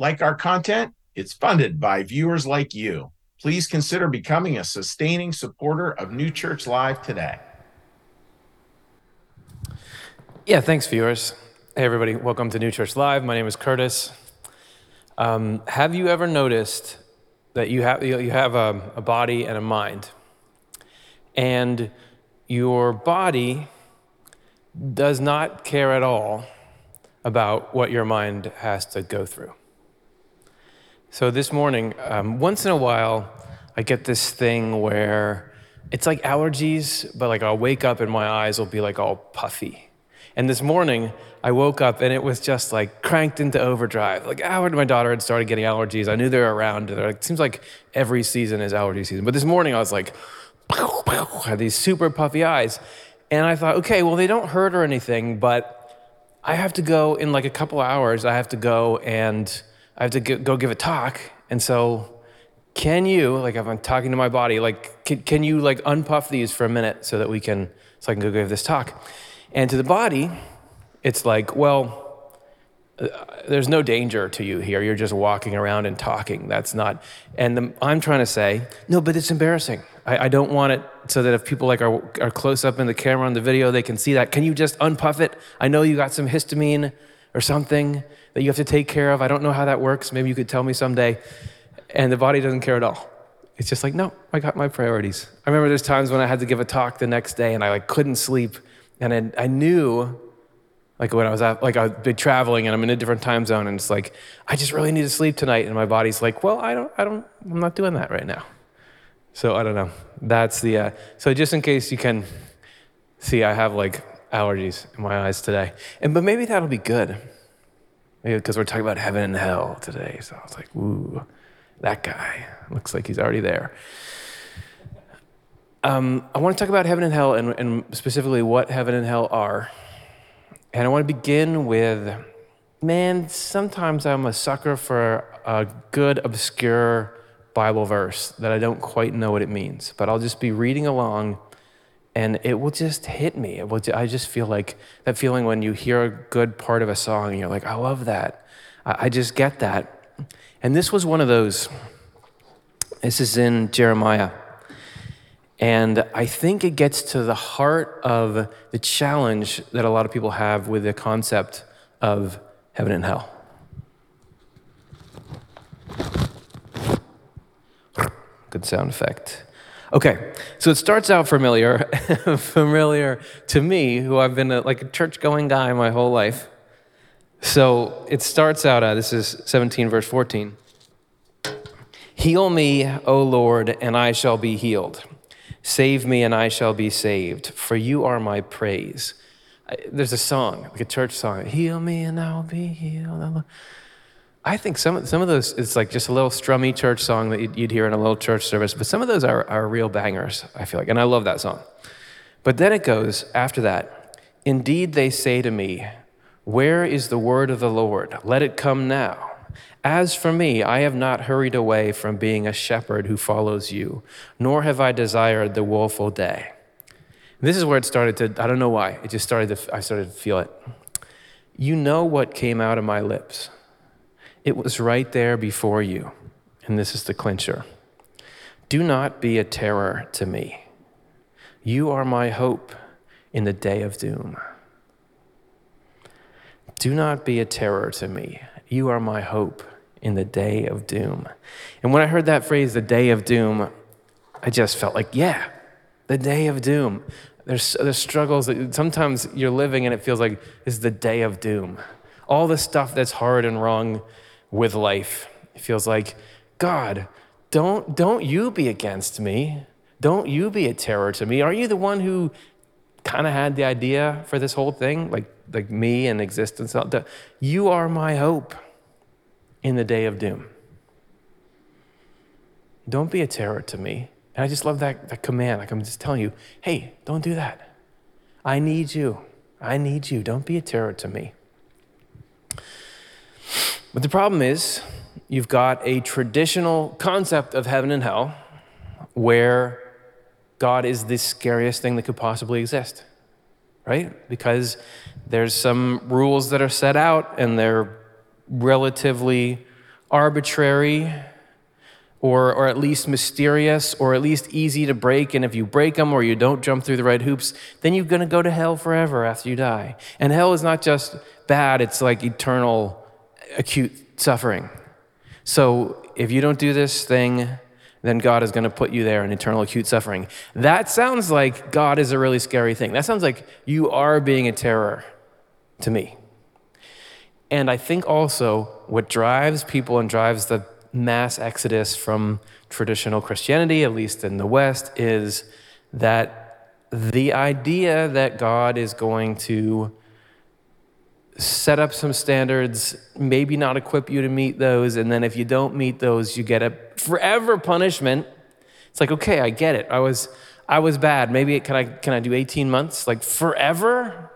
Like our content? It's funded by viewers like you. Please consider becoming a sustaining supporter of New Church Live today. Yeah, thanks, viewers. Hey, everybody. Welcome to New Church Live. My name is Curtis. Have you ever noticed that you have a body and a mind, and your body does not care at all about what your mind has to go through? So this morning, once in a while, I get this thing where it's like allergies, but like I'll wake up and my eyes will be like all puffy. And this morning, I woke up and it was just like cranked into overdrive. Like, my daughter had started getting allergies. I knew they were around. It seems like every season is allergy season. But this morning, I was like, pow, pow, had these super puffy eyes. And I thought, okay, well, they don't hurt or anything, but I have to go in like a couple hours. I have to go give a talk. And so can you, like if I'm talking to my body, like can you like unpuff these for a minute so that so I can go give this talk? And to the body, it's like, well, there's no danger to you here. You're just walking around and talking. That's not, and I'm trying to say, no, but it's embarrassing. I don't want it so that if people like are close up in the camera on the video, they can see that. Can you just unpuff it? I know you got some histamine or something that you have to take care of. I don't know how that works. Maybe you could tell me someday. And the body doesn't care at all. It's just like, no, I got my priorities. I remember there's times when I had to give a talk the next day and I like couldn't sleep. And I knew, like when I was at, like I've been traveling and I'm in a different time zone and it's like, I just really need to sleep tonight. And my body's like, well, I'm not doing that right now. So I don't know. That's the, so just in case you can see, I have like allergies in my eyes today. But maybe that'll be good. Maybe because we're talking about heaven and hell today. So I was like, ooh, that guy looks like he's already there. I want to talk about heaven and hell and specifically what heaven and hell are. And I want to begin with, man, sometimes I'm a sucker for a good, obscure Bible verse that I don't quite know what it means, but I'll just be reading along and it will just hit me. I just feel like that feeling when you hear a good part of a song and you're like, I love that. I just get that. And this was one of those. This is in Jeremiah. And I think it gets to the heart of the challenge that a lot of people have with the concept of heaven and hell. Good sound effect. Okay, so it starts out familiar to me, who I've been a church-going guy my whole life. So it starts out, this is 17 verse 14. Heal me, O Lord, and I shall be healed. Save me and I shall be saved, for you are my praise. There's a song, like a church song, heal me and I will be healed. I think some of those, it's like just a little strummy church song that you'd hear in a little church service, but some of those are real bangers, I feel like, and I love that song. But then it goes after that, indeed they say to me, where is the word of the Lord? Let it come now. As for me, I have not hurried away from being a shepherd who follows you, nor have I desired the woeful day. This is where it started to, I don't know why, it just started to, I started to feel it. You know what came out of my lips. It was right there before you. And this is the clincher. Do not be a terror to me. You are my hope in the day of doom. Do not be a terror to me. You are my hope in the day of doom. And when I heard that phrase, the day of doom, I just felt like, yeah, the day of doom. There's struggles that sometimes you're living and it feels like it's the day of doom. All the stuff that's hard and wrong with life, it feels like, God, don't you be against me. Don't you be a terror to me. Aren't you the one who kind of had the idea for this whole thing? Like me and existence. You are my hope in the day of doom. Don't be a terror to me. And I just love that command. Like I'm just telling you, hey, don't do that. I need you. I need you. Don't be a terror to me. But the problem is you've got a traditional concept of heaven and hell where God is the scariest thing that could possibly exist, right? Because there's some rules that are set out and they're relatively arbitrary or at least mysterious or at least easy to break, and if you break them or you don't jump through the right hoops, then you're going to go to hell forever after you die. And hell is not just bad, it's like eternal acute suffering. So if you don't do this thing, then God is going to put you there in eternal acute suffering. That sounds like God is a really scary thing. That sounds like you are being a terror to me. And I think also what drives people and drives the mass exodus from traditional Christianity, at least in the West, is that the idea that God is going to set up some standards, maybe not equip you to meet those, and then if you don't meet those, you get a forever punishment. It's like, okay, I get it. I was bad. Maybe can I do 18 months? Like forever?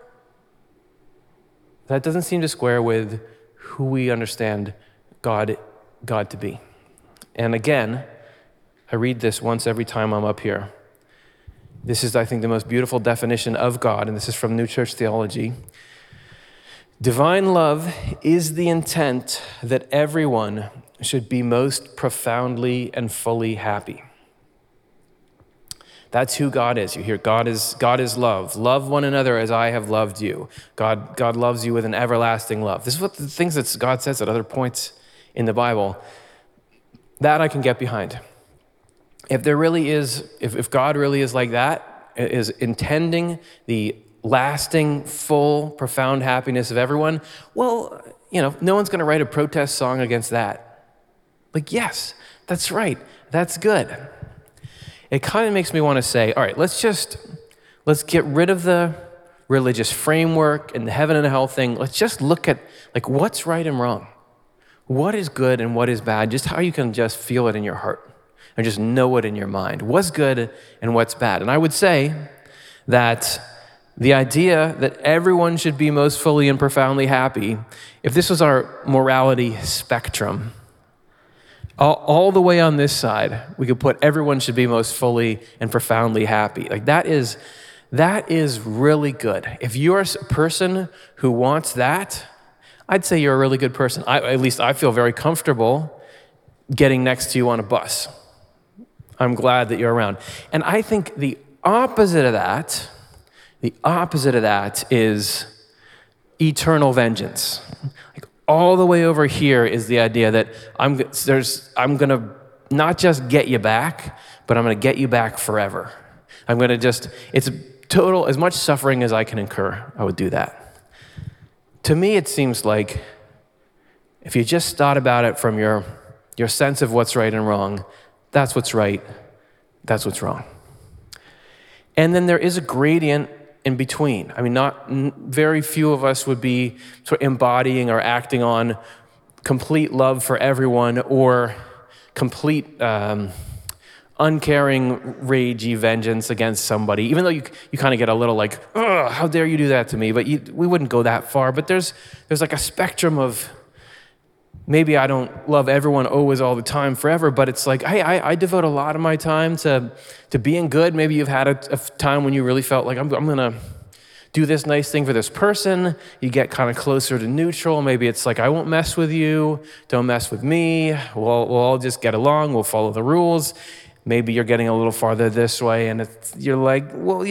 That doesn't seem to square with who we understand God to be. And again, I read this once every time I'm up here. This is, I think, the most beautiful definition of God, and this is from New Church Theology. Divine love is the intent that everyone should be most profoundly and fully happy. That's who God is. You hear God is love. Love one another as I have loved you. God loves you with an everlasting love. This is what the things that God says at other points in the Bible, that I can get behind. If there really is, if God really is like that, is intending the lasting, full, profound happiness of everyone, well, no one's going to write a protest song against that. Like, yes, that's right. That's good. It kind of makes me want to say, all right, let's get rid of the religious framework and the heaven and hell thing. Let's just look at like what's right and wrong. What is good and what is bad, just how you can just feel it in your heart and just know it in your mind. What's good and what's bad? And I would say that the idea that everyone should be most fully and profoundly happy, if this was our morality spectrum, all the way on this side, we could put everyone should be most fully and profoundly happy. Like that is really good. If you're a person who wants that, I'd say you're a really good person. At least I feel very comfortable getting next to you on a bus. I'm glad that you're around. And I think the opposite of that is eternal vengeance. Like all the way over here is the idea that I'm going to not just get you back, but I'm going to get you back forever. I'm going to it's total, as much suffering as I can incur, I would do that. To me, it seems like if you just thought about it from your sense of what's right and wrong, that's what's right, that's what's wrong. And then there is a gradient in between. I mean, not very few of us would be sort of embodying or acting on complete love for everyone or complete uncaring, ragey vengeance against somebody, even though you kind of get a little like, ugh, how dare you do that to me? But we wouldn't go that far. But there's like a spectrum of maybe I don't love everyone always all the time forever, but it's like, hey, I devote a lot of my time to being good. Maybe you've had a time when you really felt like I'm going to do this nice thing for this person. You get kind of closer to neutral. Maybe it's like, I won't mess with you. Don't mess with me. We'll all just get along. We'll follow the rules. Maybe you're getting a little farther this way and you're like, well,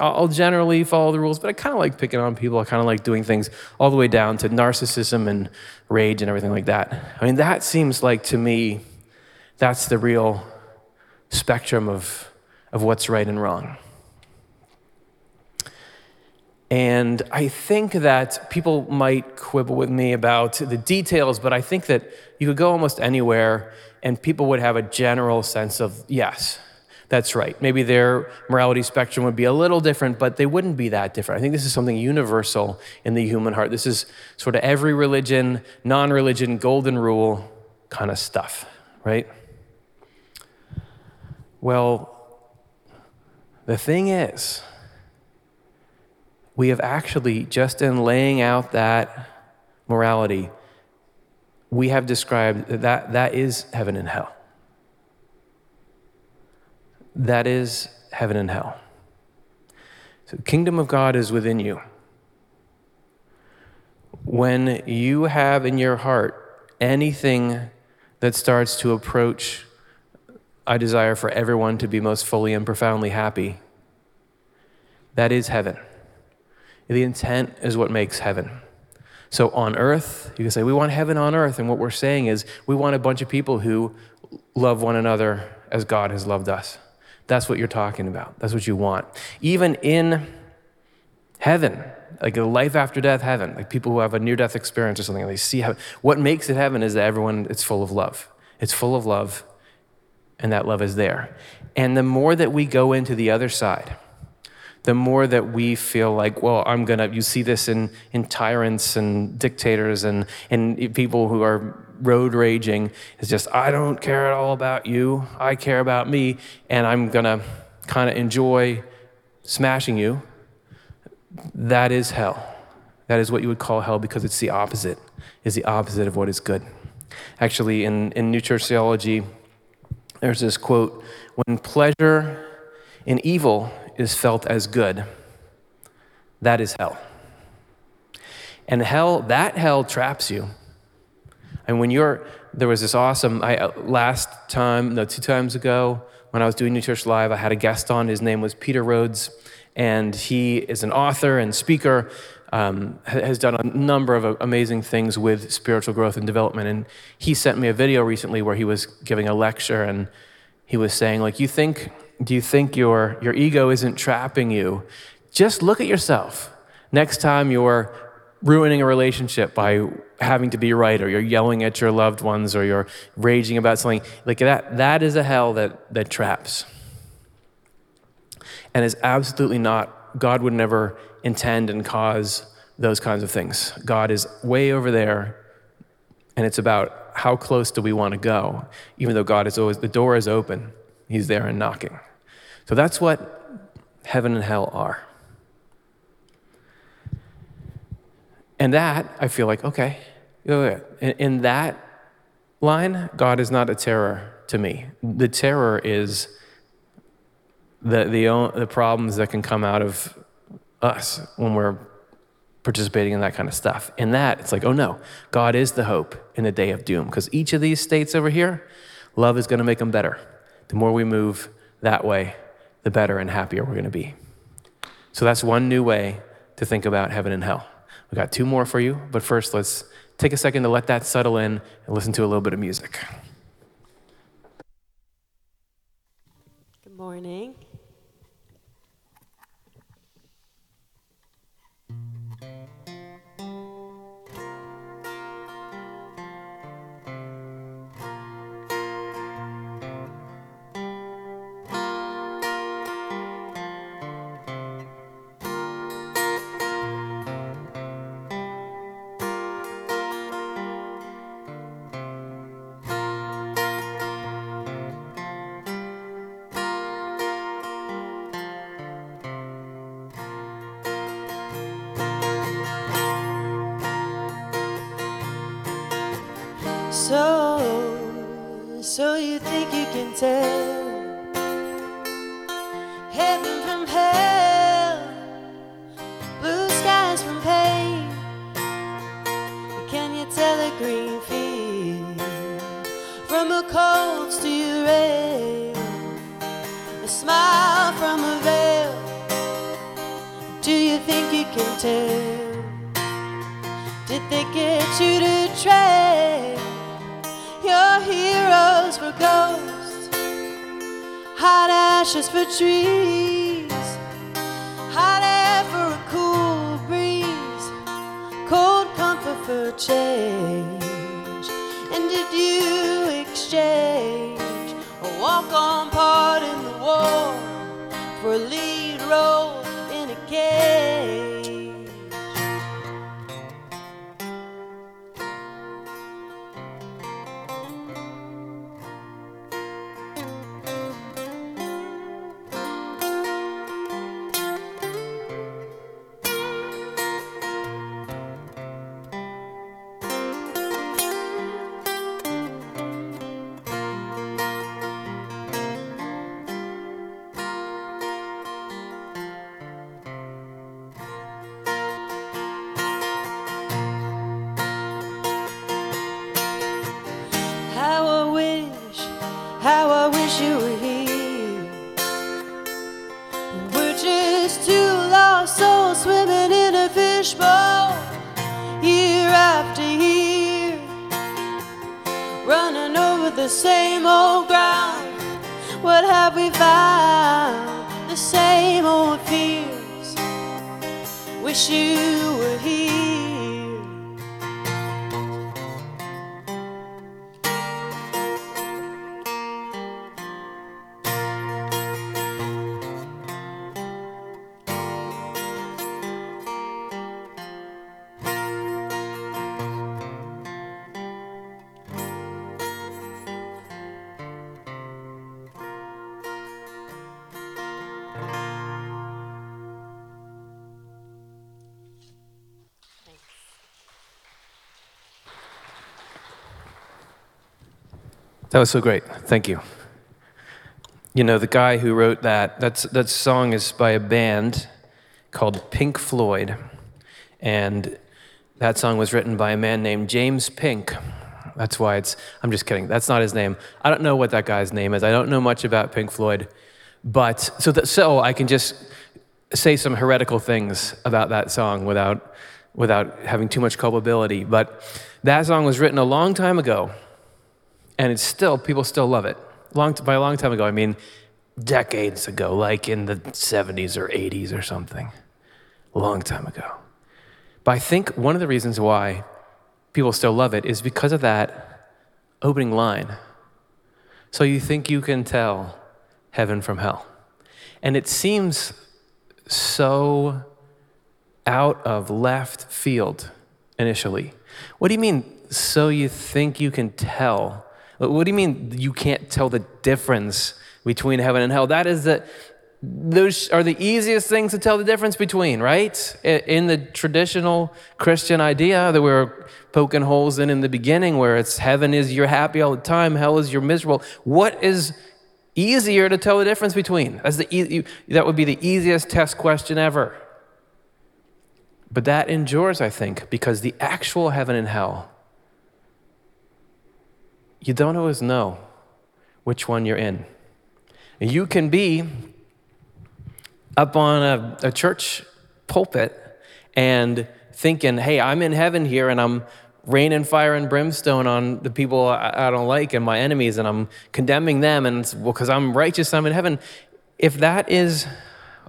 I'll generally follow the rules, but I kind of like picking on people. I kind of like doing things all the way down to narcissism and rage and everything like that. I mean, that seems like to me, that's the real spectrum of what's right and wrong. And I think that people might quibble with me about the details, but I think that you could go almost anywhere and people would have a general sense of, yes, that's right. Maybe their morality spectrum would be a little different, but they wouldn't be that different. I think this is something universal in the human heart. This is sort of every religion, non-religion, golden rule kind of stuff, right? Well, the thing is, we have actually, just in laying out that morality, we have described that is heaven and hell. That is heaven and hell. So the kingdom of God is within you. When you have in your heart anything that starts to approach, I desire for everyone to be most fully and profoundly happy. That is heaven. The intent is what makes heaven. So on earth, you can say, we want heaven on earth. And what we're saying is we want a bunch of people who love one another as God has loved us. That's what you're talking about. That's what you want. Even in heaven, like a life after death heaven, like people who have a near-death experience or something, and they see heaven. What makes it heaven is that everyone, it's full of love. It's full of love, and that love is there. And the more that we go into the other side, the more that we feel like, well, you see this in tyrants and dictators and people who are road raging. It's just, I don't care at all about you. I care about me. And I'm going to kind of enjoy smashing you. That is hell. That is what you would call hell, because it's the opposite. It's the opposite of what is good. Actually, in New Church Theology, there's this quote, when pleasure in evil is felt as good, that is hell. And hell traps you. And when there was this awesome, two times ago, when I was doing New Church Live, I had a guest on. His name was Peter Rhodes, and he is an author and speaker, has done a number of amazing things with spiritual growth and development. And he sent me a video recently where he was giving a lecture, and he was saying, like, do you think your ego isn't trapping you? Just look at yourself. Next time you're ruining a relationship by having to be right, or you're yelling at your loved ones, or you're raging about something, like that is a hell that traps. And is absolutely not, God would never intend and cause those kinds of things. God is way over there, and it's about how close do we want to go, even though God is always, the door is open. He's there and knocking. So that's what heaven and hell are. And that, I feel like, okay, in that line, God is not a terror to me. The terror is the problems that can come out of us when we're participating in that kind of stuff. In that, it's like, oh no, God is the hope in the day of doom. Because each of these states over here, love is going to make them better. The more we move that way, the better and happier we're going to be. So that's one new way to think about heaven and hell. We've got two more for you, but first let's take a second to let that settle in and listen to a little bit of music. Good morning. So you think you can tell heaven from hell, blue skies from pain, but can you tell a green field from a cold steel rail, a smile from a veil? Do you think you can tell? Did they get you to trade your heroes for ghosts, hot ashes for trees, hot air for a cool breeze, cold comfort for change? And did you exchange a walk-on part in the war for a lead role in a game? same old ground. What have we found? The same old fears. Wish you were here. That was so great. Thank you. You know, the guy who wrote that song is by a band called Pink Floyd. And that song was written by a man named James Pink. That's why it's, I'm just kidding. That's not his name. I don't know what that guy's name is. I don't know much about Pink Floyd. But so I can just say some heretical things about that song without having too much culpability. But that song was written a long time ago. And it's still, people still love it. By a long time ago, I mean decades ago, like in the 70s or 80s or something. A long time ago. But I think one of the reasons why people still love it is because of that opening line. So you think you can tell heaven from hell. And it seems so out of left field initially. What do you mean, so you think you can tell? What do you mean you can't tell the difference between heaven and hell? That is those are the easiest things to tell the difference between, right? In the traditional Christian idea that we're poking holes in the beginning, where it's heaven is you're happy all the time, hell is you're miserable. What is easier to tell the difference between? That would be the easiest test question ever. But that endures, I think, because the actual heaven and hell, you don't always know which one you're in. You can be up on a church pulpit and thinking, hey, I'm in heaven here and I'm raining fire and brimstone on the people I don't like and my enemies, and I'm condemning them, and it's, well, because I'm righteous, I'm in heaven. If that is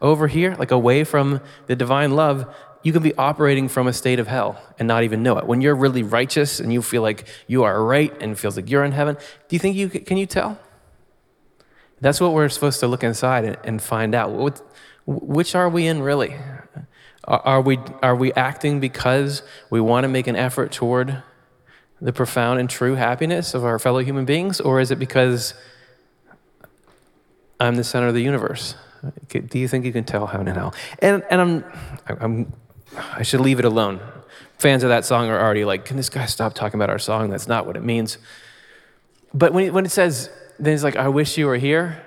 over here, like away from the divine love, you can be operating from a state of hell and not even know it. When you're really righteous and you feel like you are right and it feels like you're in heaven, do you think can you tell? That's what we're supposed to look inside and find out. Which are we in really? Are we acting because we want to make an effort toward the profound and true happiness of our fellow human beings, or is it because I'm the center of the universe? Do you think you can tell heaven and hell? I should leave it alone. Fans of that song are already like, can this guy stop talking about our song? That's not what it means. But when it says, then it's like, I wish you were here.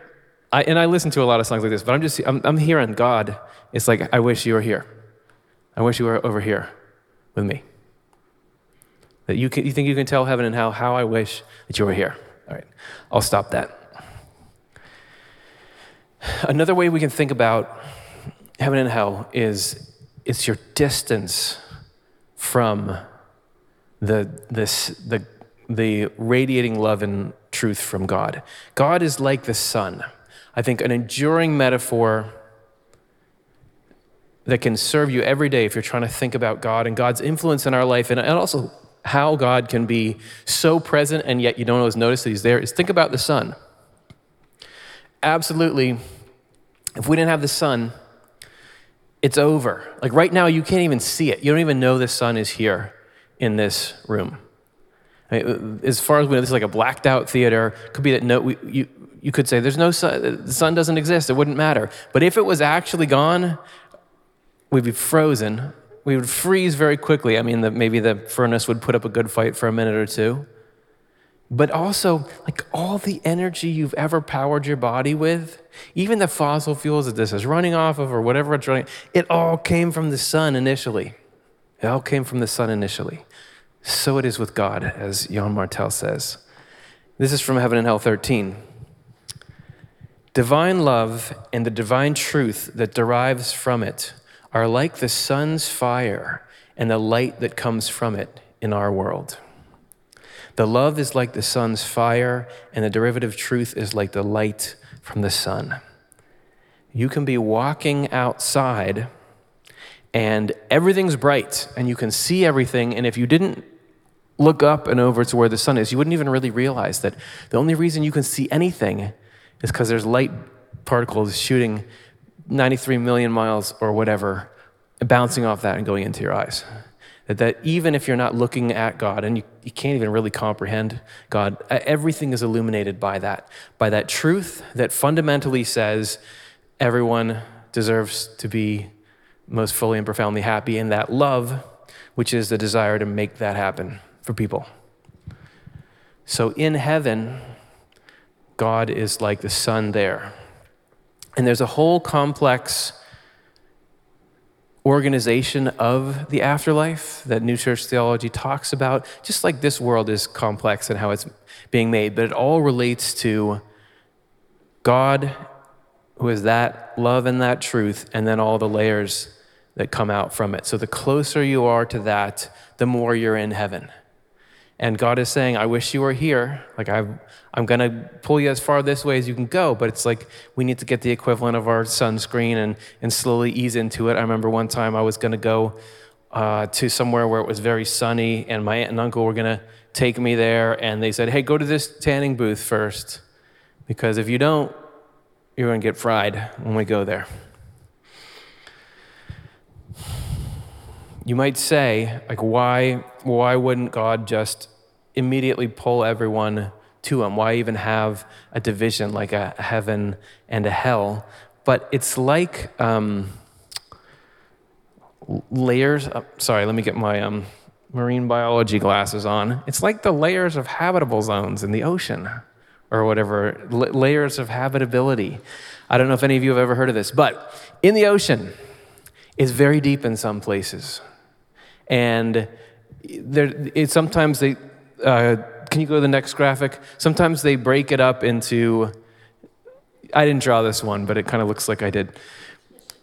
I listen to a lot of songs like this, but I'm hearing God. It's like, I wish you were here. I wish you were over here with me. That you think you can tell heaven and hell, how I wish that you were here. All right, I'll stop that. Another way we can think about heaven and hell is it's your distance from the radiating love and truth from God. God is like the sun. I think an enduring metaphor that can serve you every day if you're trying to think about God and God's influence in our life, and also how God can be so present and yet you don't always notice that he's there, is think about the sun. Absolutely, if we didn't have the sun, it's over. Like right now, you can't even see it. You don't even know the sun is here in this room. I mean, as far as we know, this is like a blacked out theater. Could be that you could say there's no sun. The sun doesn't exist. It wouldn't matter. But if it was actually gone, we'd be frozen. We would freeze very quickly. I mean, maybe the furnace would put up a good fight for a minute or two. But also, like all the energy you've ever powered your body with, even the fossil fuels that this is running off of or whatever it's running, it all came from the sun initially. It all came from the sun initially. So it is with God, as Jan Martel says. This is from Heaven and Hell 13. Divine love and the divine truth that derives from it are like the sun's fire and the light that comes from it in our world. The love is like the sun's fire, and the derivative truth is like the light from the sun. You can be walking outside, and everything's bright, and you can see everything, and if you didn't look up and over to where the sun is, you wouldn't even really realize that the only reason you can see anything is because there's light particles shooting 93 million miles or whatever, bouncing off that and going into your eyes. That even if you're not looking at God, and you can't even really comprehend God, everything is illuminated by that truth that fundamentally says everyone deserves to be most fully and profoundly happy, and that love, which is the desire to make that happen for people. So in heaven, God is like the sun there. And there's a whole complex organization of the afterlife that New Church Theology talks about, just like this world is complex and how it's being made, but it all relates to God, who is that love and that truth, and then all the layers that come out from it. So the closer you are to that, the more you're in heaven. And God is saying, I wish you were here. Like, I'm going to pull you as far this way as you can go. But it's like, we need to get the equivalent of our sunscreen and slowly ease into it. I remember one time I was going to go to somewhere where it was very sunny, and my aunt and uncle were going to take me there. And they said, hey, go to this tanning booth first, because if you don't, you're going to get fried when we go there. You might say, like, why wouldn't God just immediately pull everyone to him? Why even have a division like a heaven and a hell? But it's like layers. Oh, sorry, let me get my marine biology glasses on. It's like the layers of habitable zones in the ocean or whatever, layers of habitability. I don't know if any of you have ever heard of this, but in the ocean, it's very deep in some places. And sometimes they, can you go to the next graphic? Sometimes they break it up into, I didn't draw this one, but it kind of looks like I did.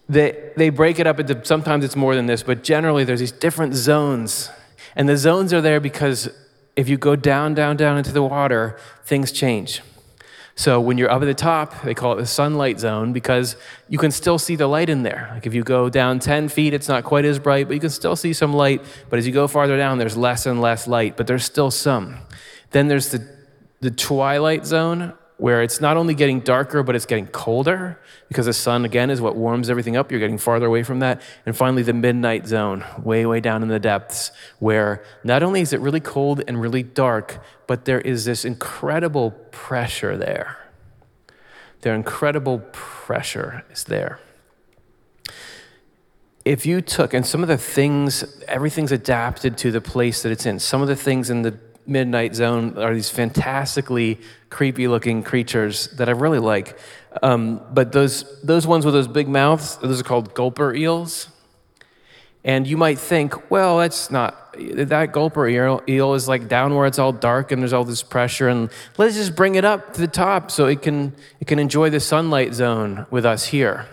They break it up into, sometimes it's more than this, but generally there's these different zones. And the zones are there because if you go down into the water, things change. So when you're up at the top, they call it the sunlight zone because you can still see the light in there. Like if you go down 10 feet, it's not quite as bright, but you can still see some light. But as you go farther down, there's less and less light, but there's still some. Then there's the twilight zone where it's not only getting darker, but it's getting colder because the sun, again, is what warms everything up. You're getting farther away from that. And finally, the midnight zone, way down in the depths, where not only is it really cold and really dark, but there is this incredible pressure there. Their incredible pressure is there. If you took, and some of the things, everything's adapted to the place that it's in. Some of the things in the midnight zone are these fantastically creepy looking creatures that I really like. But those ones with those big mouths, those are called gulper eels. And you might think, well, that's not, that gulper eel is like down where it's all dark and there's all this pressure, and let's just bring it up to the top so it can enjoy the sunlight zone with us here.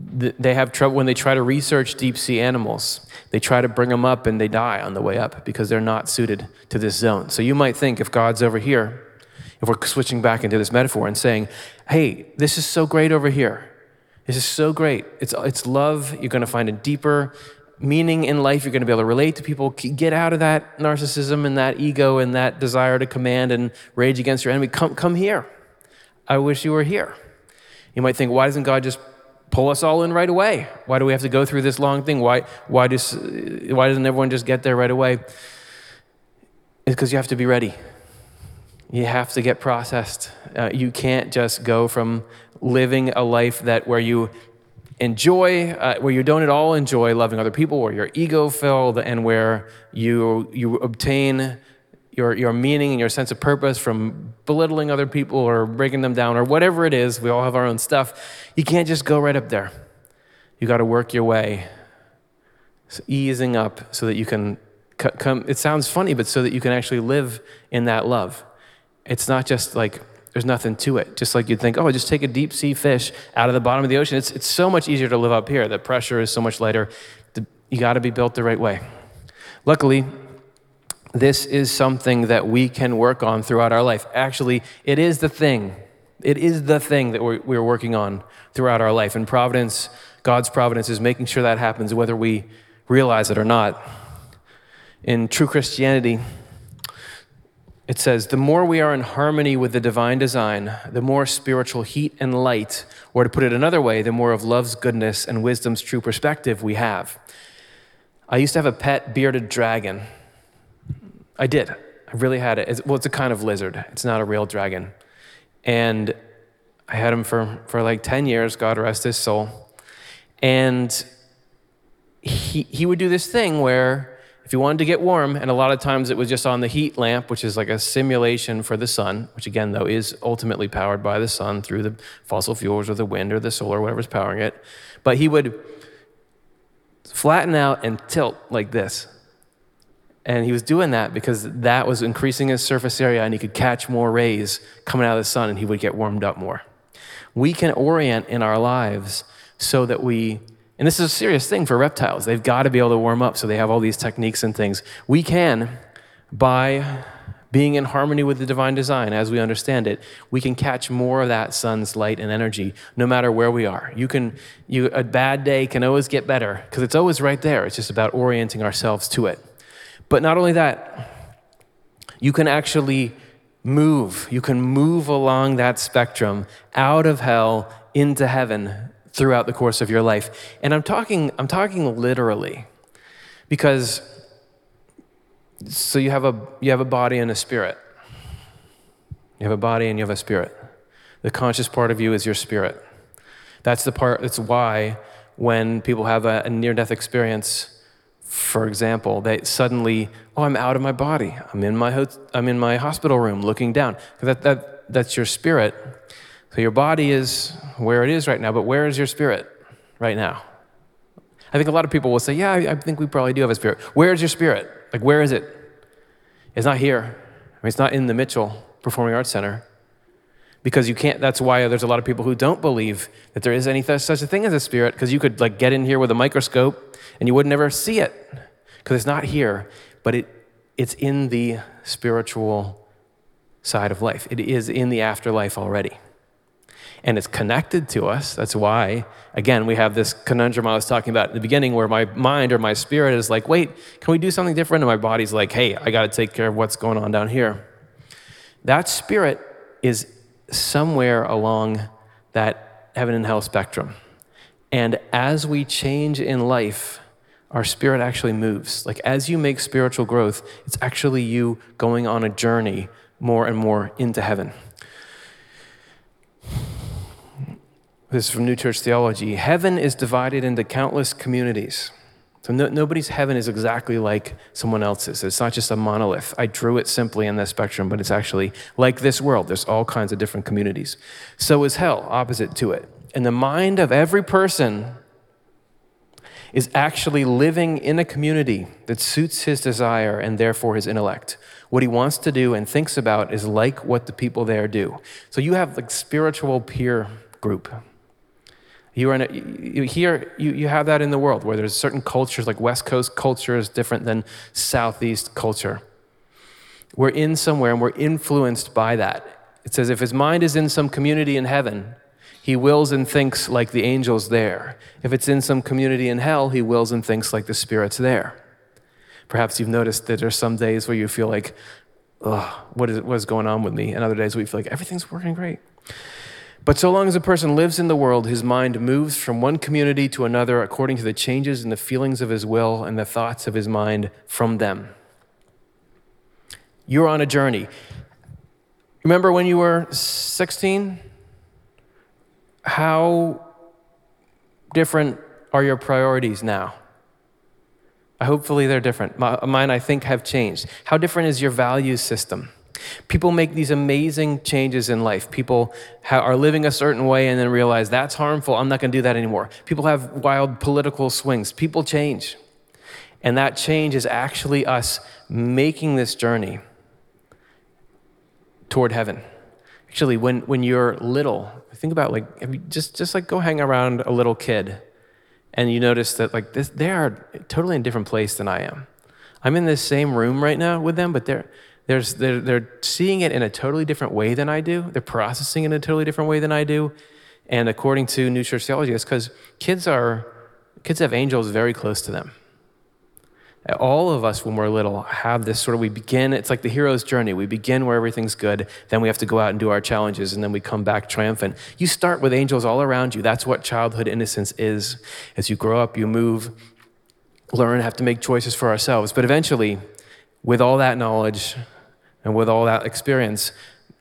They have trouble when they try to research deep sea animals. They try to bring them up and they die on the way up because they're not suited to this zone. So you might think if God's over here, if we're switching back into this metaphor and saying, hey, this is so great over here. This is so great. It's love. You're going to find a deeper meaning in life. You're going to be able to relate to people. Get out of that narcissism and that ego and that desire to command and rage against your enemy. Come here. I wish you were here. You might think, why doesn't God just pull us all in right away? Why do we have to go through this long thing? Why doesn't everyone just get there right away? It's because you have to be ready. You have to get processed. You can't just go from living a life where you enjoy, where you don't at all enjoy loving other people, where you're ego-filled, and where you obtain your meaning and your sense of purpose from belittling other people or breaking them down or whatever it is. We all have our own stuff. You can't just go right up there. You got to work your way, so easing up so that you can come. It sounds funny, but so that you can actually live in that love. It's not just like there's nothing to it. Just like you'd think, oh, just take a deep sea fish out of the bottom of the ocean. It's so much easier to live up here. The pressure is so much lighter. You got to be built the right way. Luckily, this is something that we can work on throughout our life. Actually, it is the thing. It is the thing that we're working on throughout our life. And providence, God's providence, is making sure that happens whether we realize it or not. In true Christianity, it says, the more we are in harmony with the divine design, the more spiritual heat and light, or to put it another way, the more of love's goodness and wisdom's true perspective we have. I used to have a pet bearded dragon. I did. I really had it. It's a kind of lizard. It's not a real dragon. And I had him for like 10 years, God rest his soul. And he would do this thing where if you wanted to get warm, and a lot of times it was just on the heat lamp, which is like a simulation for the sun, which again, though, is ultimately powered by the sun through the fossil fuels or the wind or the solar, whatever's powering it. But he would flatten out and tilt like this. And he was doing that because that was increasing his surface area and he could catch more rays coming out of the sun and he would get warmed up more. We can orient in our lives so that we... And this is a serious thing for reptiles. They've got to be able to warm up, so they have all these techniques and things. We can, by being in harmony with the divine design as we understand it, we can catch more of that sun's light and energy no matter where we are. A bad day can always get better because it's always right there. It's just about orienting ourselves to it. But not only that, you can actually move. You can move along that spectrum out of hell into heaven throughout the course of your life. And I'm talking literally, because so you have a body and a spirit. You have a body and you have a spirit. The conscious part of you is your spirit. That's the part, that's why when people have a near-death experience, for example, they suddenly, I'm out of my body. I'm in my hospital room looking down. That's your spirit. So your body is where it is right now, but where is your spirit right now? I think a lot of people will say, yeah, I think we probably do have a spirit. Where is your spirit? Like, where is it? It's not here. It's not in the Mitchell Performing Arts Center. Because you can't, that's why there's a lot of people who don't believe that there is any such a thing as a spirit, because you could like get in here with a microscope and you would never see it, because it's not here, but it's in the spiritual side of life. It is in the afterlife already. And it's connected to us. That's why, again, we have this conundrum I was talking about in the beginning where my mind or my spirit is like, wait, can we do something different? And my body's like, hey, I got to take care of what's going on down here. That spirit is somewhere along that heaven and hell spectrum. And as we change in life, our spirit actually moves. Like as you make spiritual growth, it's actually you going on a journey more and more into heaven. This is from New Church Theology. Heaven is divided into countless communities. So nobody's heaven is exactly like someone else's. It's not just a monolith. I drew it simply in that spectrum, but it's actually like this world. There's all kinds of different communities. So is hell, opposite to it. And the mind of every person is actually living in a community that suits his desire and therefore his intellect. What he wants to do and thinks about is like what the people there do. So you have like spiritual peer group. You have that in the world where there's certain cultures, like West Coast culture is different than Southeast culture. We're in somewhere and we're influenced by that. It says, if his mind is in some community in heaven, he wills and thinks like the angels there. If it's in some community in hell, he wills and thinks like the spirits there. Perhaps you've noticed that there's some days where you feel like, oh, what is going on with me? And other days we feel like everything's working great. But so long as a person lives in the world, his mind moves from one community to another according to the changes in the feelings of his will and the thoughts of his mind from them. You're on a journey. Remember when you were 16? How different are your priorities now? Hopefully they're different. Mine, I think, have changed. How different is your value system? People make these amazing changes in life. People are living a certain way and then realize that's harmful. I'm not going to do that anymore. People have wild political swings. People change. And that change is actually us making this journey toward heaven. Actually, when you're little, think about like just like go hang around a little kid and you notice that like they are totally in a different place than I am. I'm in this same room right now with them, but they're seeing it in a totally different way than I do. They're processing it in a totally different way than I do. And according to New Church Theology, it's because kids have angels very close to them. All of us, when we're little, have this sort of, we begin, it's like the hero's journey. We begin where everything's good, then we have to go out and do our challenges, and then we come back triumphant. You start with angels all around you. That's what childhood innocence is. As you grow up, you move, learn, have to make choices for ourselves. But eventually, with all that knowledge and with all that experience,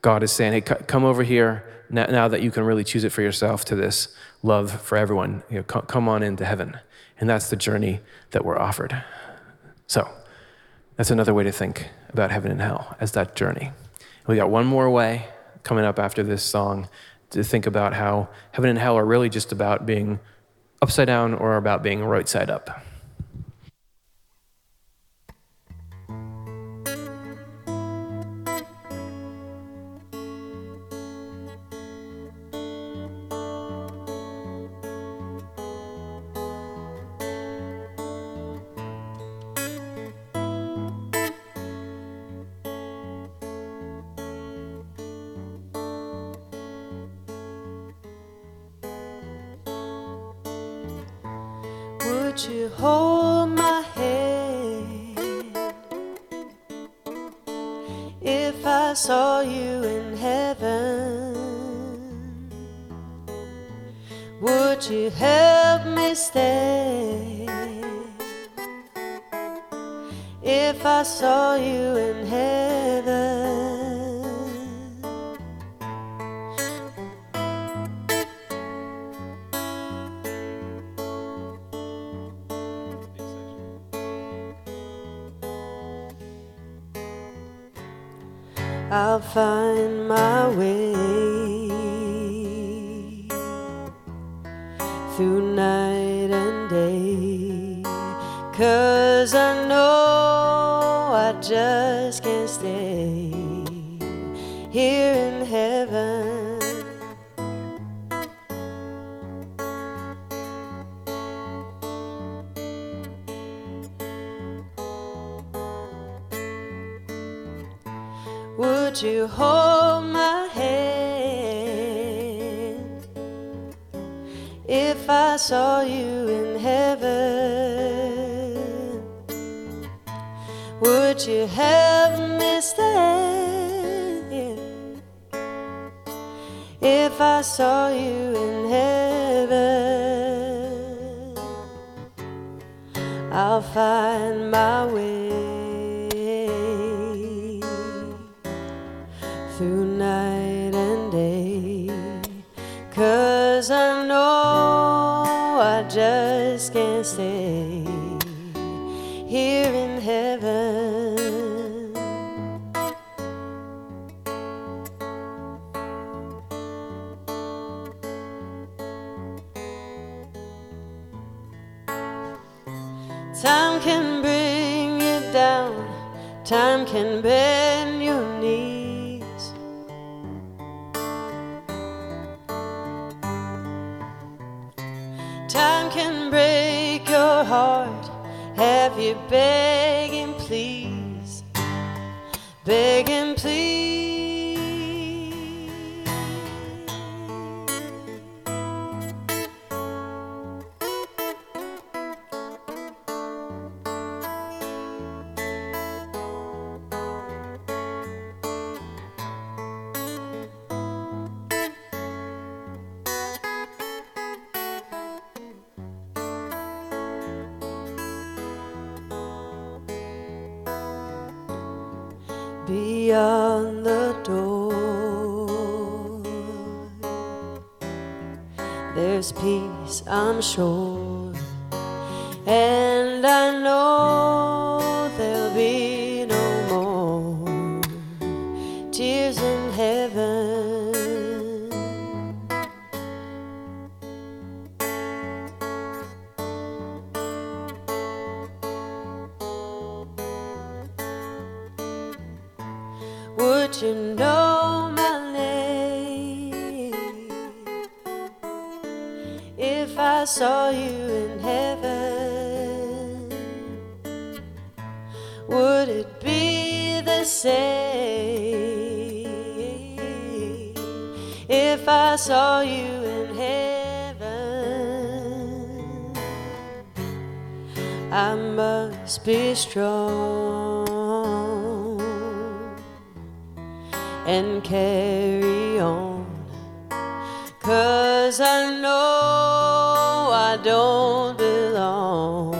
God is saying, hey, come over here now that you can really choose it for yourself to this love for everyone. You know, come on into heaven. And that's the journey that we're offered. So that's another way to think about heaven and hell as that journey. We got one more way coming up after this song to think about how heaven and hell are really just about being upside down or about being right side up. Would you hold my head if I saw you in heaven? Would you help me stay if I saw you in heaven? I'll find my way through night and day, 'cause I know I just can't stay here in heaven. Would you hold my hand if I saw you in heaven? Would you help me stay if I saw you in heaven? I'll find my way through night and day, 'cause I know I just can't stay here in heaven. Time can bring you down, time can bend your knees. Time can break your heart, have you begging please, begging please. Beyond the door, there's peace, I'm sure, and I know there'll be no more tears in heaven. Would you know my name if I saw you in heaven? would it be the same if I saw you in heaven? I must be strong and carry on, 'cause I know I don't belong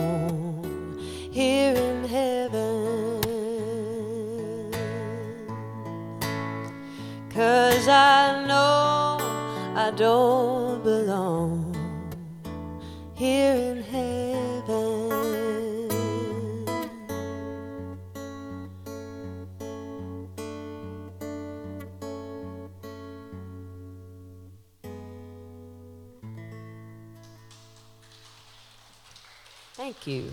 here in heaven. 'Cause I know I don't belong here in heaven. Thank you.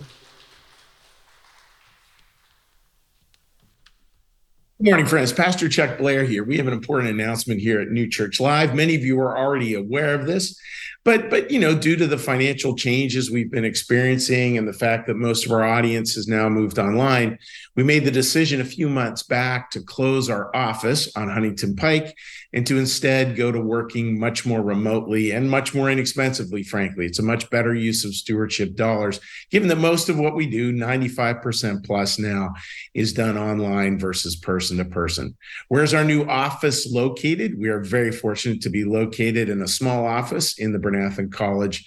Good morning, friends. Pastor Chuck Blair here. We have an important announcement here at New Church Live. Many of you are already aware of this, but you know, due to the financial changes we've been experiencing and the fact that most of our audience has now moved online, we made the decision a few months back to close our office on Huntington Pike and to instead go to working much more remotely and much more inexpensively, frankly. It's a much better use of stewardship dollars, given that most of what we do, 95% plus now, is done online versus person to person. Where's our new office located? We are very fortunate to be located in a small office in the Bernathen College,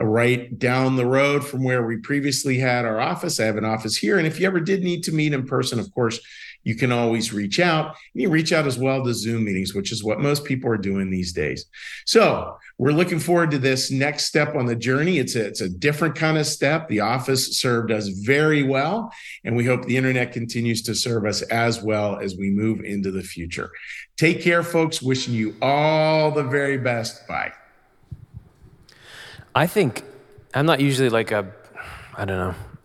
right down the road from where we previously had our office. I have an office here. And if you ever did need to meet in person, of course, you can always reach out. You can reach out as well to Zoom meetings, which is what most people are doing these days. So we're looking forward to this next step on the journey. It's a different kind of step. The office served us very well, and we hope the internet continues to serve us as well as we move into the future. Take care, folks. Wishing you all the very best. Bye. I think I'm not usually like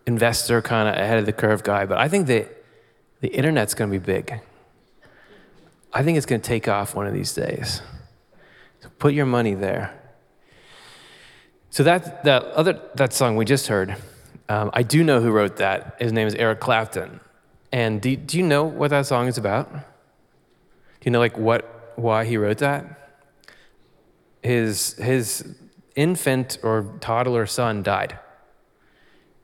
investor kind of ahead of the curve guy, but I think that the internet's going to be big. I think it's going to take off one of these days. So put your money there. So that song we just heard, I do know who wrote that. His name is Eric Clapton. And do you know what that song is about? Do you know why he wrote that? His infant or toddler son died.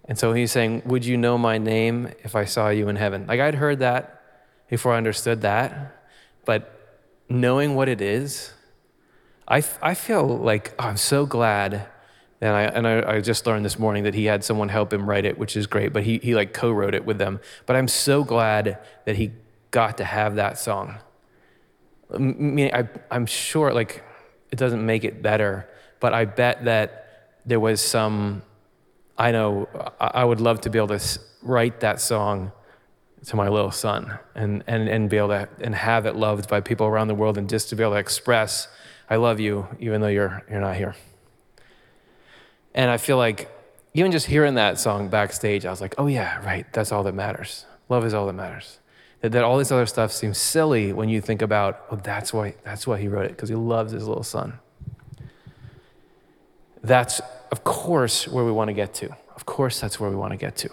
And so he's saying, would you know my name if I saw you in heaven? Like, I'd heard that before I understood that, but knowing what it is, I feel like, oh, I'm so glad. And I just learned this morning that he had someone help him write it, which is great, but he like co-wrote it with them. But I'm so glad that he got to have that song. I mean, I'm sure like it doesn't make it better, but I bet that there was some, I know, I would love to be able to write that song to my little son and be able to, and have it loved by people around the world, and just to be able to express, I love you, even though you're not here. And I feel like even just hearing that song backstage, I was like, oh yeah, right, that's all that matters. Love is all that matters. That all this other stuff seems silly when you think about, oh, that's why he wrote it, because he loves his little son. That's, of course, where we want to get to. Of course, that's where we want to get to.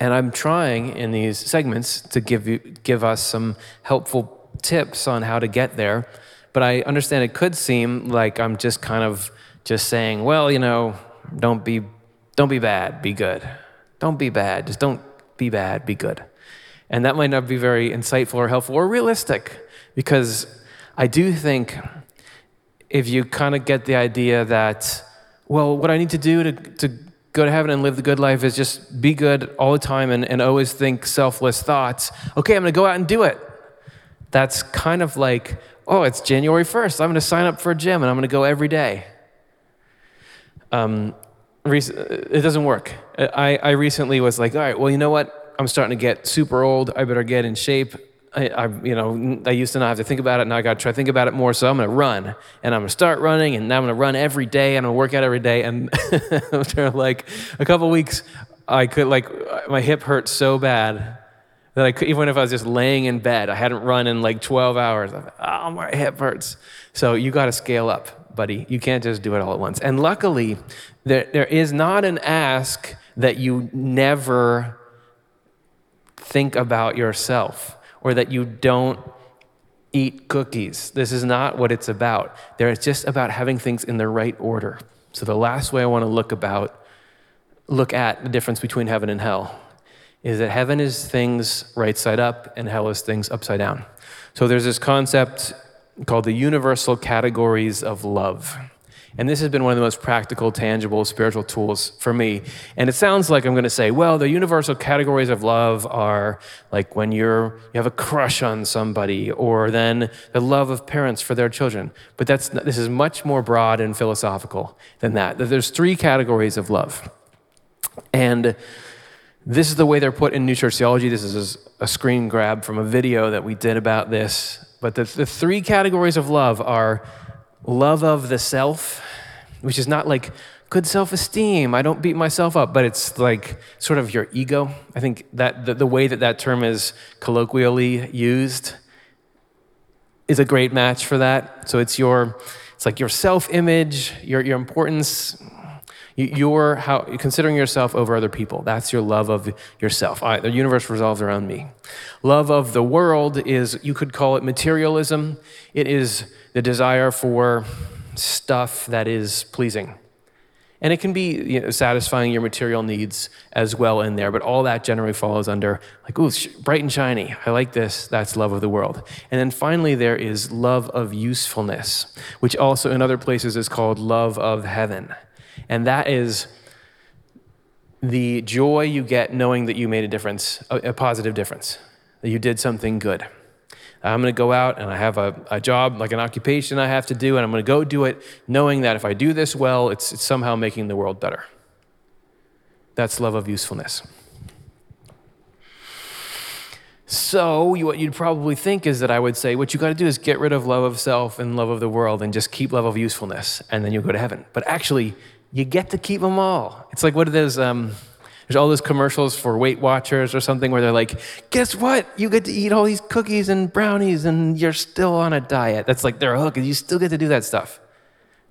And I'm trying in these segments to give us some helpful tips on how to get there. But I understand it could seem like I'm just kind of just saying, well, you know, don't be bad, be good. Don't be bad, just don't be bad, be good. And that might not be very insightful or helpful or realistic, because I do think, if you kind of get the idea that, well, what I need to do to go to heaven and live the good life is just be good all the time and always think selfless thoughts. Okay, I'm going to go out and do it. That's kind of like, oh, it's January 1st. I'm going to sign up for a gym and I'm going to go every day. It doesn't work. I recently was like, all right, well, you know what? I'm starting to get super old. I better get in shape. I used to not have to think about it. Now I got to try to think about it more. So I'm going to run, and I'm going to start running, and now I'm going to run every day, and I'm going to work out every day. And after like a couple weeks, I could my hip hurt so bad that I could, even if I was just laying in bed, I hadn't run in like 12 hours. I'm like, oh, my hip hurts. So you got to scale up, buddy. You can't just do it all at once. And luckily, there is not an ask that you never think about yourself or that you don't eat cookies. This is not what it's about. It's just about having things in the right order. So the last way I want to look at the difference between heaven and hell is that heaven is things right side up and hell is things upside down. So there's this concept called the universal categories of love. And this has been one of the most practical, tangible, spiritual tools for me. And it sounds like I'm going to say, well, the universal categories of love are like when you have a crush on somebody, or then the love of parents for their children. But this is much more broad and philosophical than that. There's three categories of love. And this is the way they're put in New Church Theology. This is a screen grab from a video that we did about this. But the three categories of love are love of the self, which is not like good self-esteem. I don't beat myself up, but it's like sort of your ego. I think that the way that term is colloquially used is a great match for that. So it's like your self-image, your importance, you're considering yourself over other people. That's your love of yourself. All right, the universe revolves around me. Love of the world is, you could call it materialism. It is the desire for stuff that is pleasing. And it can be satisfying your material needs as well in there, but all that generally falls under like, ooh, bright and shiny. I like this. That's love of the world. And then finally, there is love of usefulness, which also in other places is called love of heaven. And that is the joy you get knowing that you made a difference, a positive difference, that you did something good. I'm going to go out and I have a job, like an occupation I have to do, and I'm going to go do it knowing that if I do this well, it's somehow making the world better. That's love of usefulness. So what you'd probably think is that I would say, what you got to do is get rid of love of self and love of the world and just keep love of usefulness, and then you'll go to heaven. But actually, you get to keep them all. It's like, what are those, there's all those commercials for Weight Watchers or something where they're like, guess what? You get to eat all these cookies and brownies and you're still on a diet. That's like their hook, and you still get to do that stuff.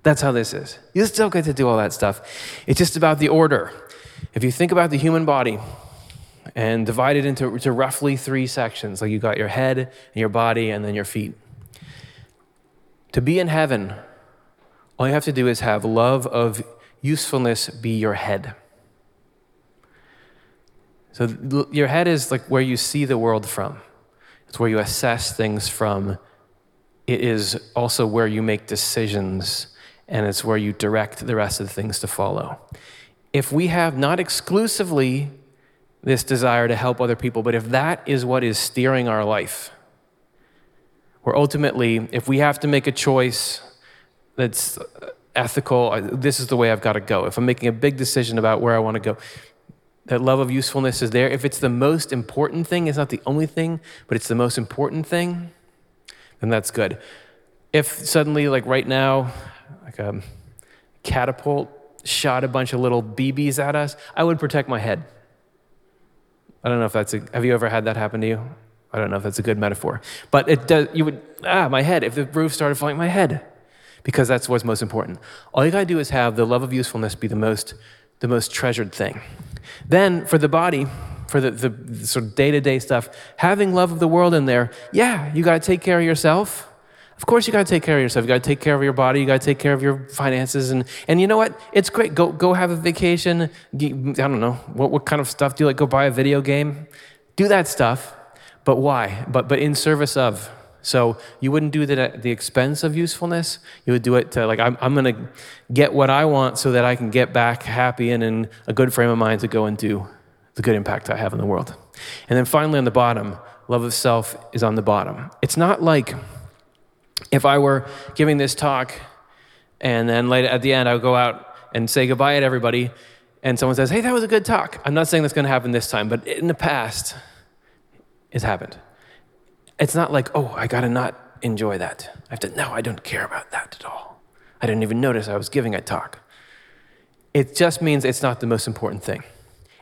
That's how this is. You still get to do all that stuff. It's just about the order. If you think about the human body and divide it into roughly three sections, like you got your head and your body and then your feet. To be in heaven, all you have to do is have love of usefulness be your head. So your head is like where you see the world from. It's where you assess things from. It is also where you make decisions, and it's where you direct the rest of the things to follow. If we have not exclusively this desire to help other people, but if that is what is steering our life, where ultimately, if we have to make a choice that's ethical, this is the way I've got to go. If I'm making a big decision about where I want to go, that love of usefulness is there. If it's the most important thing, it's not the only thing, but it's the most important thing, then that's good. If suddenly, like right now, like a catapult shot a bunch of little BBs at us, I would protect my head. I don't know if have you ever had that happen to you? I don't know if that's a good metaphor. But it does, my head, if the roof started falling, my head, because that's what's most important. All you gotta do is have the love of usefulness be the most treasured thing. Then for the body, for the sort of day-to-day stuff, having love of the world in there, yeah, you gotta take care of yourself. Of course you gotta take care of yourself. You gotta take care of your body, you gotta take care of your finances, and you know what? It's great. Go have a vacation. I don't know, what kind of stuff do you like? Go buy a video game. Do that stuff, but why? But in service of. So you wouldn't do that at the expense of usefulness. You would do it to like, I'm gonna get what I want so that I can get back happy and in a good frame of mind to go and do the good impact I have in the world. And then finally on the bottom, love of self is on the bottom. It's not like, if I were giving this talk and then later at the end I would go out and say goodbye to everybody and someone says, hey, that was a good talk. I'm not saying that's going to happen this time, but in the past, it's happened. It's not like, oh, I got to not enjoy that. I don't care about that at all. I didn't even notice I was giving a talk. It just means it's not the most important thing.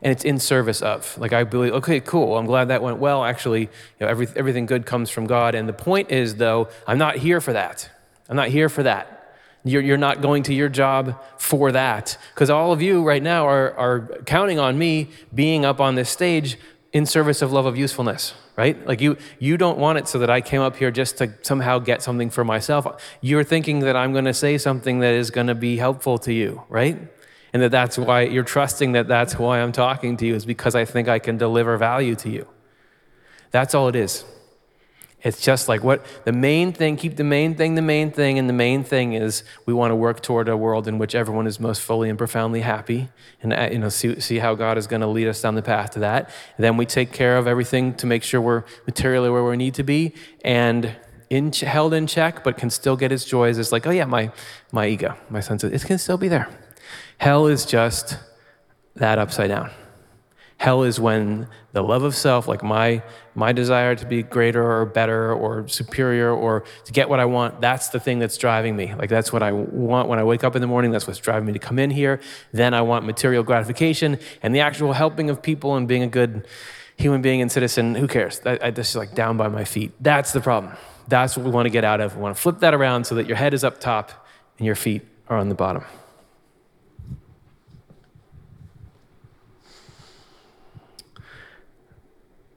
And it's in service of. Like I believe, okay, cool, I'm glad that went well. Actually, everything good comes from God. And the point is, though, I'm not here for that. I'm not here for that. You're not going to your job for that. Because all of you right now are counting on me being up on this stage in service of love of usefulness, right? Like you don't want it so that I came up here just to somehow get something for myself. You're thinking that I'm going to say something that is going to be helpful to you, right? And that's why you're trusting that that's why I'm talking to you, is because I think I can deliver value to you. That's all it is. It's just like what the main thing, keep the main thing, and the main thing is we want to work toward a world in which everyone is most fully and profoundly happy, and see how God is going to lead us down the path to that. And then we take care of everything to make sure we're materially where we need to be and held in check, but can still get His joys. It's like, oh yeah, my ego, my sense of it can still be there. Hell is just that upside down. Hell is when the love of self, like my desire to be greater or better or superior or to get what I want, that's the thing that's driving me. Like that's what I want when I wake up in the morning. That's what's driving me to come in here. Then I want material gratification and the actual helping of people and being a good human being and citizen. Who cares? I just like down by my feet. That's the problem. That's what we want to get out of. We want to flip that around so that your head is up top and your feet are on the bottom.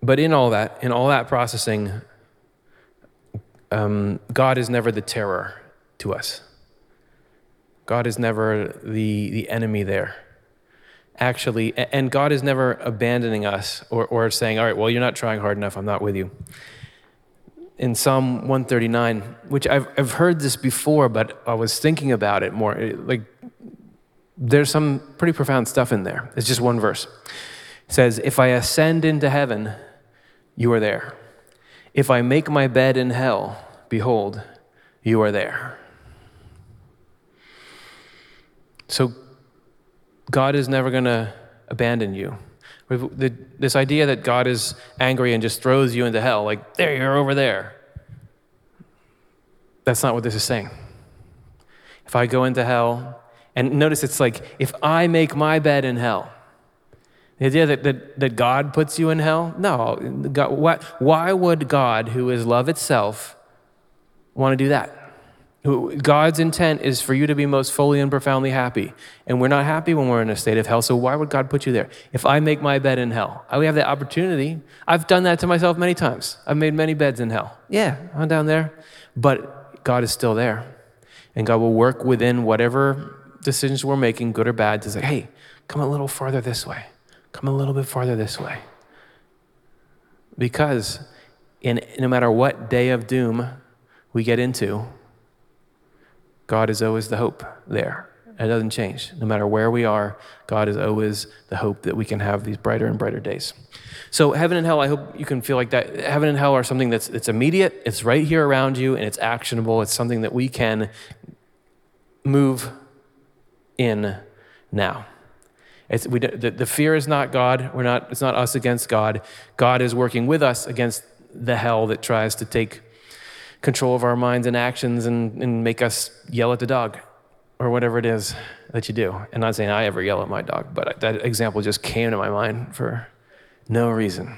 But in all that processing, God is never the terror to us. God is never the enemy there. Actually, and God is never abandoning us or saying, all right, well, you're not trying hard enough, I'm not with you. In Psalm 139, which I've heard this before, but I was thinking about it more, like there's some pretty profound stuff in there. It's just one verse. It says, if I ascend into heaven, you are there. If I make my bed in hell, behold, you are there. So God is never going to abandon you. This idea that God is angry and just throws you into hell, like, there you are over there. That's not what this is saying. If I go into hell, and notice it's like, if I make my bed in hell. The idea that God puts you in hell? No. God, why would God, who is love itself, want to do that? God's intent is for you to be most fully and profoundly happy. And we're not happy when we're in a state of hell, so why would God put you there? If I make my bed in hell, I would have the opportunity. I've done that to myself many times. I've made many beds in hell. Yeah, I'm down there. But God is still there. And God will work within whatever decisions we're making, good or bad, to say, hey, come a little farther this way. Come a little bit farther this way. Because no matter what day of doom we get into, God is always the hope there. It doesn't change. No matter where we are, God is always the hope that we can have these brighter and brighter days. So heaven and hell, I hope you can feel like that. Heaven and hell are something that's immediate, it's right here around you, and it's actionable. It's something that we can move in now. The fear is not God. It's not us against God. God is working with us against the hell that tries to take control of our minds and actions and make us yell at the dog or whatever it is that you do. And not saying I ever yell at my dog, but that example just came to my mind for no reason.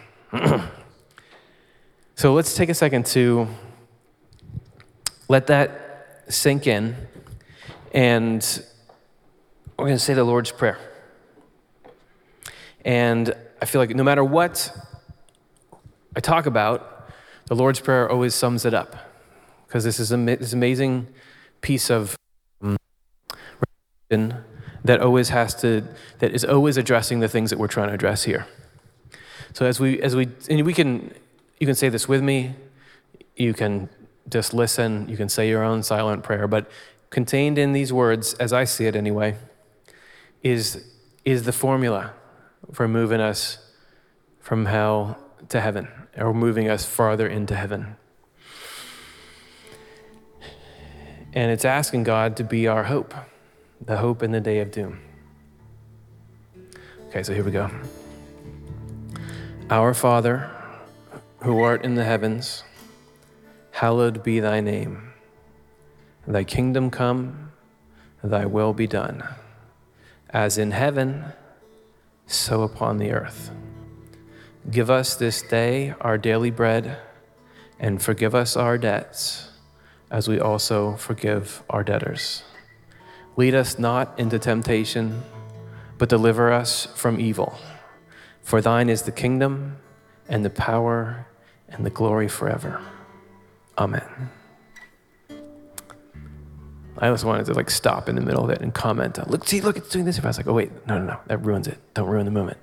So let's take a second to let that sink in, and we're going to say the Lord's Prayer. And I feel like no matter what I talk about, the Lord's Prayer always sums it up, because this is this amazing piece of religion that is always addressing the things that we're trying to address here. So you can say this with me, you can just listen, you can say your own silent prayer, but contained in these words, as I see it anyway, is the formula for moving us from hell to heaven, or moving us farther into heaven. And it's asking God to be our hope, the hope in the day of doom. Okay, so here we go. Our Father, who art in the heavens, hallowed be thy name. Thy kingdom come, thy will be done, as in heaven, so upon the earth. Give us this day our daily bread, and forgive us our debts, as we also forgive our debtors. Lead us not into temptation, but deliver us from evil. For thine is the kingdom, and the power and the glory forever. Amen. I always wanted to stop in the middle of it and comment, look, it's doing this. If I was like, oh wait, no, that ruins it. Don't ruin the moment.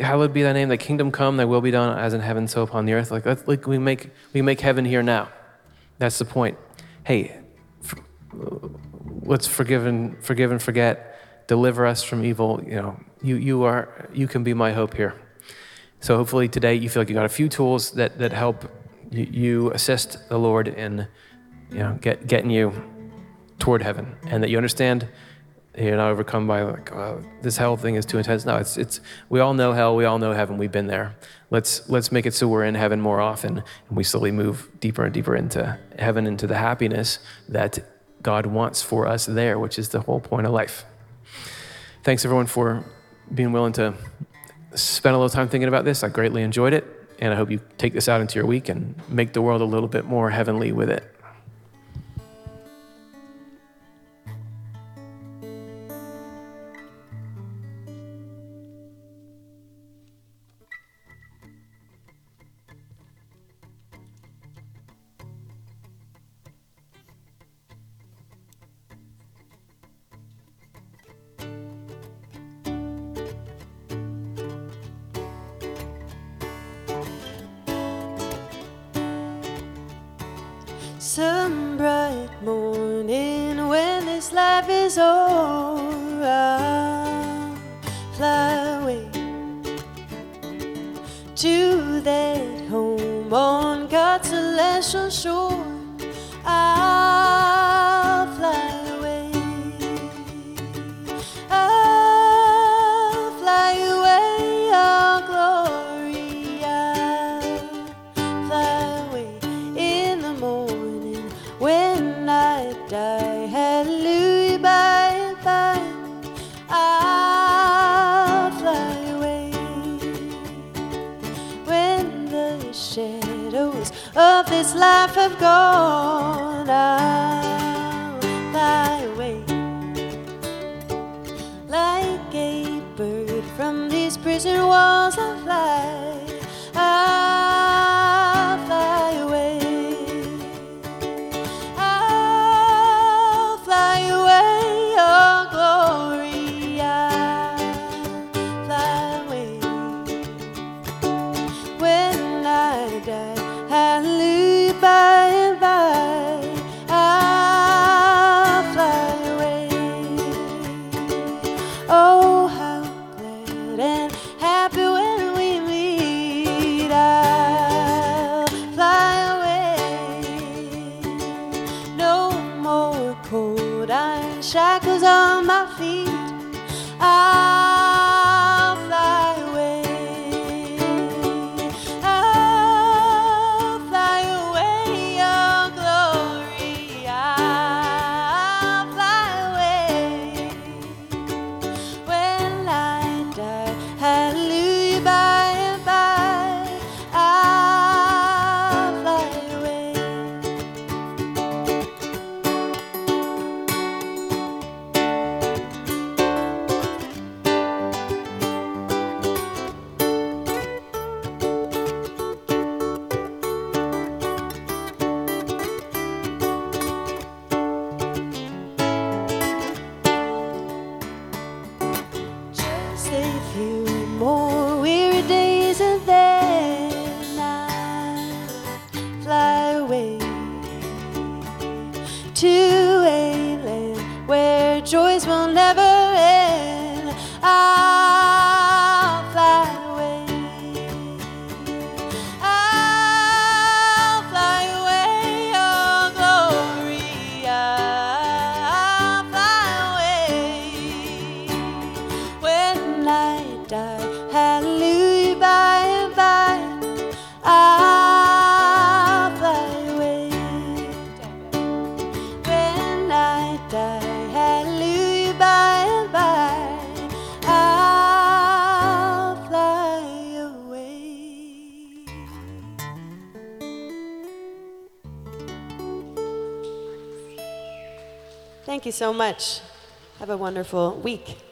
Hallowed be thy name, thy kingdom come, thy will be done as in heaven, so upon the earth. We make heaven here now. That's the point. Hey, let's forgive and forget, deliver us from evil. You can be my hope here. So hopefully today you feel like you got a few tools that help you assist the Lord in getting you toward heaven, and that you understand you're not overcome by this hell thing is too intense. No, it's we all know hell, we all know heaven, we've been there. Let's make it so we're in heaven more often, and we slowly move deeper and deeper into heaven, into the happiness that God wants for us there, which is the whole point of life. Thanks everyone for being willing to spend a little time thinking about this. I greatly enjoyed it, and I hope you take this out into your week and make the world a little bit more heavenly with it. Some bright morning when this life is over, I'll fly away to that home on God's celestial shore. I'll fly away, I'll fly away, oh glory, I'll fly away in the morning. When I die, hallelujah, by and by, I'll fly away. When the shadows of this life have gone, I'll fly away. Like a bird from these prison walls, I'll fly. I'll fly away. Shackles on my feet, I'll fly away. I'll fly away, oh glory, I'll fly away. When I die, hallelujah, by and by, I'll fly away. Thank you so much. Have a wonderful week.